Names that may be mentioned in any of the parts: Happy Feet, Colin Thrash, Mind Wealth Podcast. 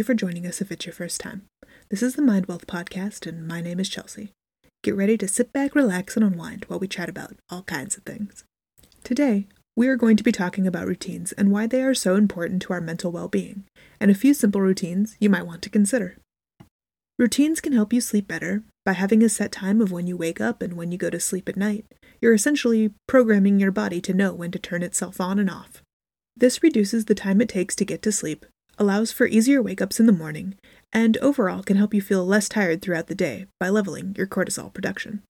you for joining us if it's your first time. This is the Mind Wealth Podcast, and my name is Chelsea. Get ready to sit back, relax, and unwind while we chat about all kinds of things. Today, we are going to be talking about routines and why they are so important to our mental well-being, and a few simple routines you might want to consider. Routines can help you sleep better by having a set time of when you wake up and when you go to sleep at night. You're essentially programming your body to know when to turn itself on and off. This reduces the time it takes to get to sleep, allows for easier wake-ups in the morning, and overall can help you feel less tired throughout the day by leveling your cortisol production.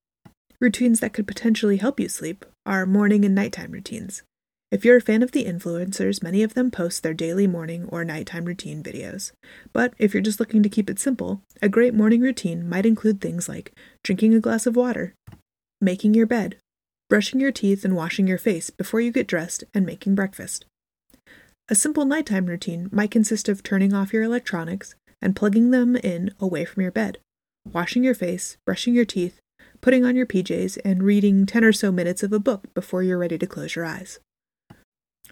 Routines that could potentially help you sleep are morning and nighttime routines. If you're a fan of the influencers, many of them post their daily morning or nighttime routine videos. But if you're just looking to keep it simple, a great morning routine might include things like drinking a glass of water, making your bed, brushing your teeth and washing your face before you get dressed, and making breakfast. A simple nighttime routine might consist of turning off your electronics and plugging them in away from your bed, washing your face, brushing your teeth, putting on your PJs, and reading 10 or so minutes of a book before you're ready to close your eyes.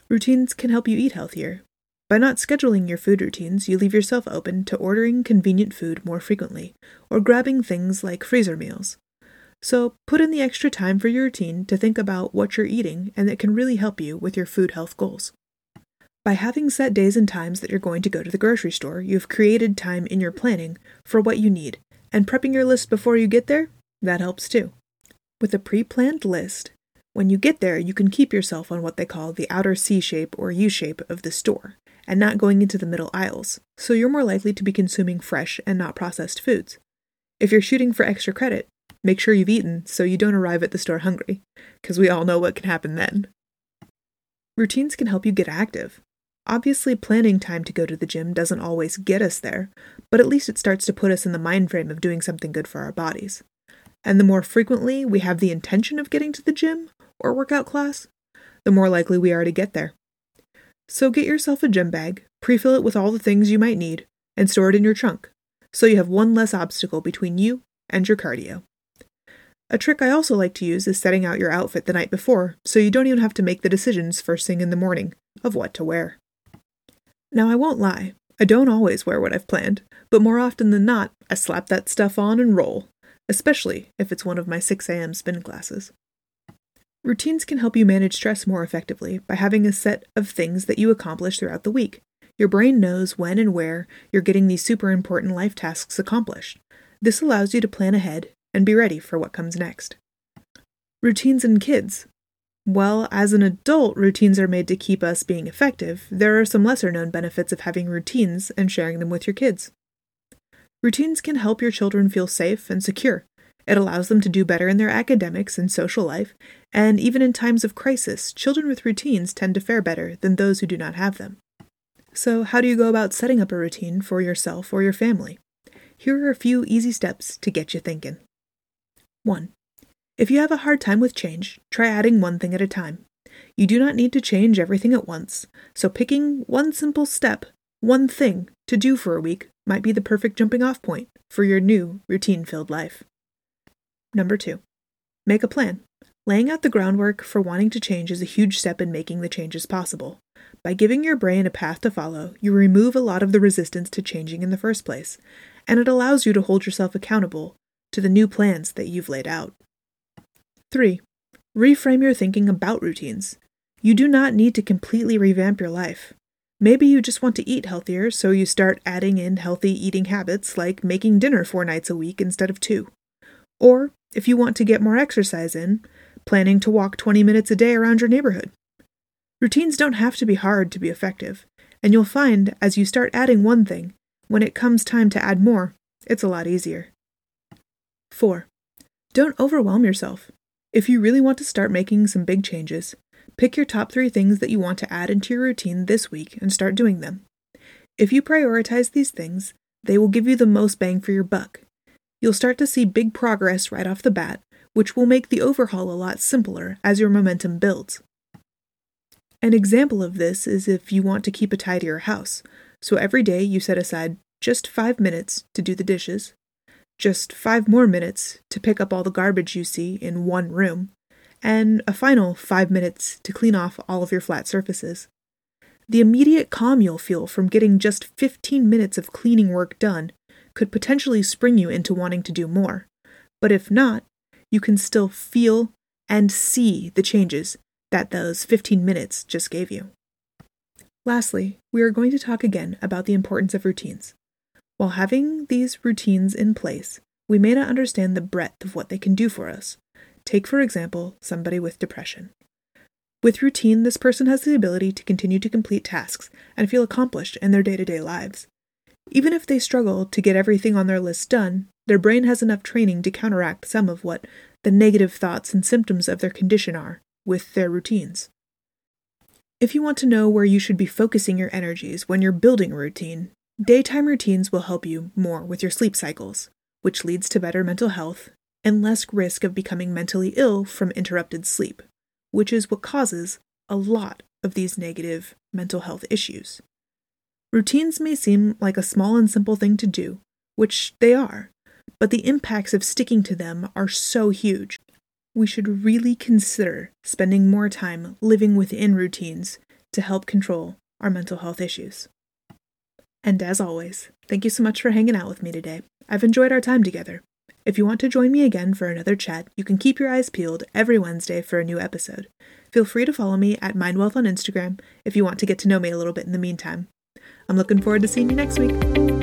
Routines can help you eat healthier. By not scheduling your food routines, you leave yourself open to ordering convenient food more frequently, or grabbing things like freezer meals. So put in the extra time for your routine to think about what you're eating, and that can really help you with your food health goals. By having set days and times that you're going to go to the grocery store, you've created time in your planning for what you need, and prepping your list before you get there, that helps too. With a pre-planned list, when you get there, you can keep yourself on what they call the outer C shape or U shape of the store, and not going into the middle aisles, so you're more likely to be consuming fresh and not processed foods. If you're shooting for extra credit, make sure you've eaten so you don't arrive at the store hungry, because we all know what can happen then. Routines can help you get active. Obviously, planning time to go to the gym doesn't always get us there, but at least it starts to put us in the mind frame of doing something good for our bodies. And the more frequently we have the intention of getting to the gym or workout class, the more likely we are to get there. So get yourself a gym bag, pre-fill it with all the things you might need, and store it in your trunk, so you have one less obstacle between you and your cardio. A trick I also like to use is setting out your outfit the night before, so you don't even have to make the decisions first thing in the morning of what to wear. Now I won't lie, I don't always wear what I've planned, but more often than not, I slap that stuff on and roll, especially if it's one of my 6 a.m. spin classes. Routines can help you manage stress more effectively by having a set of things that you accomplish throughout the week. Your brain knows when and where you're getting these super important life tasks accomplished. This allows you to plan ahead and be ready for what comes next. Routines and kids. Well, as an adult, routines are made to keep us being effective. There are some lesser-known benefits of having routines and sharing them with your kids. Routines can help your children feel safe and secure. It allows them to do better in their academics and social life, and even in times of crisis, children with routines tend to fare better than those who do not have them. So, how do you go about setting up a routine for yourself or your family? Here are a few easy steps to get you thinking. 1. If you have a hard time with change, try adding one thing at a time. You do not need to change everything at once, so picking one simple step, one thing, to do for a week might be the perfect jumping-off point for your new routine-filled life. Number 2. Make a plan. Laying out the groundwork for wanting to change is a huge step in making the changes possible. By giving your brain a path to follow, you remove a lot of the resistance to changing in the first place, and it allows you to hold yourself accountable to the new plans that you've laid out. 3. Reframe your thinking about routines. You do not need to completely revamp your life. Maybe you just want to eat healthier, so you start adding in healthy eating habits like making dinner 4 nights a week instead of 2. Or, if you want to get more exercise in, planning to walk 20 minutes a day around your neighborhood. Routines don't have to be hard to be effective, and you'll find as you start adding one thing, when it comes time to add more, it's a lot easier. 4. Don't overwhelm yourself. If you really want to start making some big changes, pick your top 3 things that you want to add into your routine this week and start doing them. If you prioritize these things, they will give you the most bang for your buck. You'll start to see big progress right off the bat, which will make the overhaul a lot simpler as your momentum builds. An example of this is if you want to keep a tidier house, so every day you set aside just 5 minutes to do the dishes, just 5 more minutes to pick up all the garbage you see in one room, and a final 5 minutes to clean off all of your flat surfaces. The immediate calm you'll feel from getting just 15 minutes of cleaning work done could potentially spring you into wanting to do more. But if not, you can still feel and see the changes that those 15 minutes just gave you. Lastly, we are going to talk again about the importance of routines. While having these routines in place, we may not understand the breadth of what they can do for us. Take, for example, somebody with depression. With routine, this person has the ability to continue to complete tasks and feel accomplished in their day-to-day lives. Even if they struggle to get everything on their list done, their brain has enough training to counteract some of what the negative thoughts and symptoms of their condition are with their routines. If you want to know where you should be focusing your energies when you're building a routine, daytime routines will help you more with your sleep cycles, which leads to better mental health and less risk of becoming mentally ill from interrupted sleep, which is what causes a lot of these negative mental health issues. Routines may seem like a small and simple thing to do, which they are, but the impacts of sticking to them are so huge. We should really consider spending more time living within routines to help control our mental health issues. And as always, thank you so much for hanging out with me today. I've enjoyed our time together. If you want to join me again for another chat, you can keep your eyes peeled every Wednesday for a new episode. Feel free to follow me at Mind Wealth on Instagram if you want to get to know me a little bit in the meantime. I'm looking forward to seeing you next week.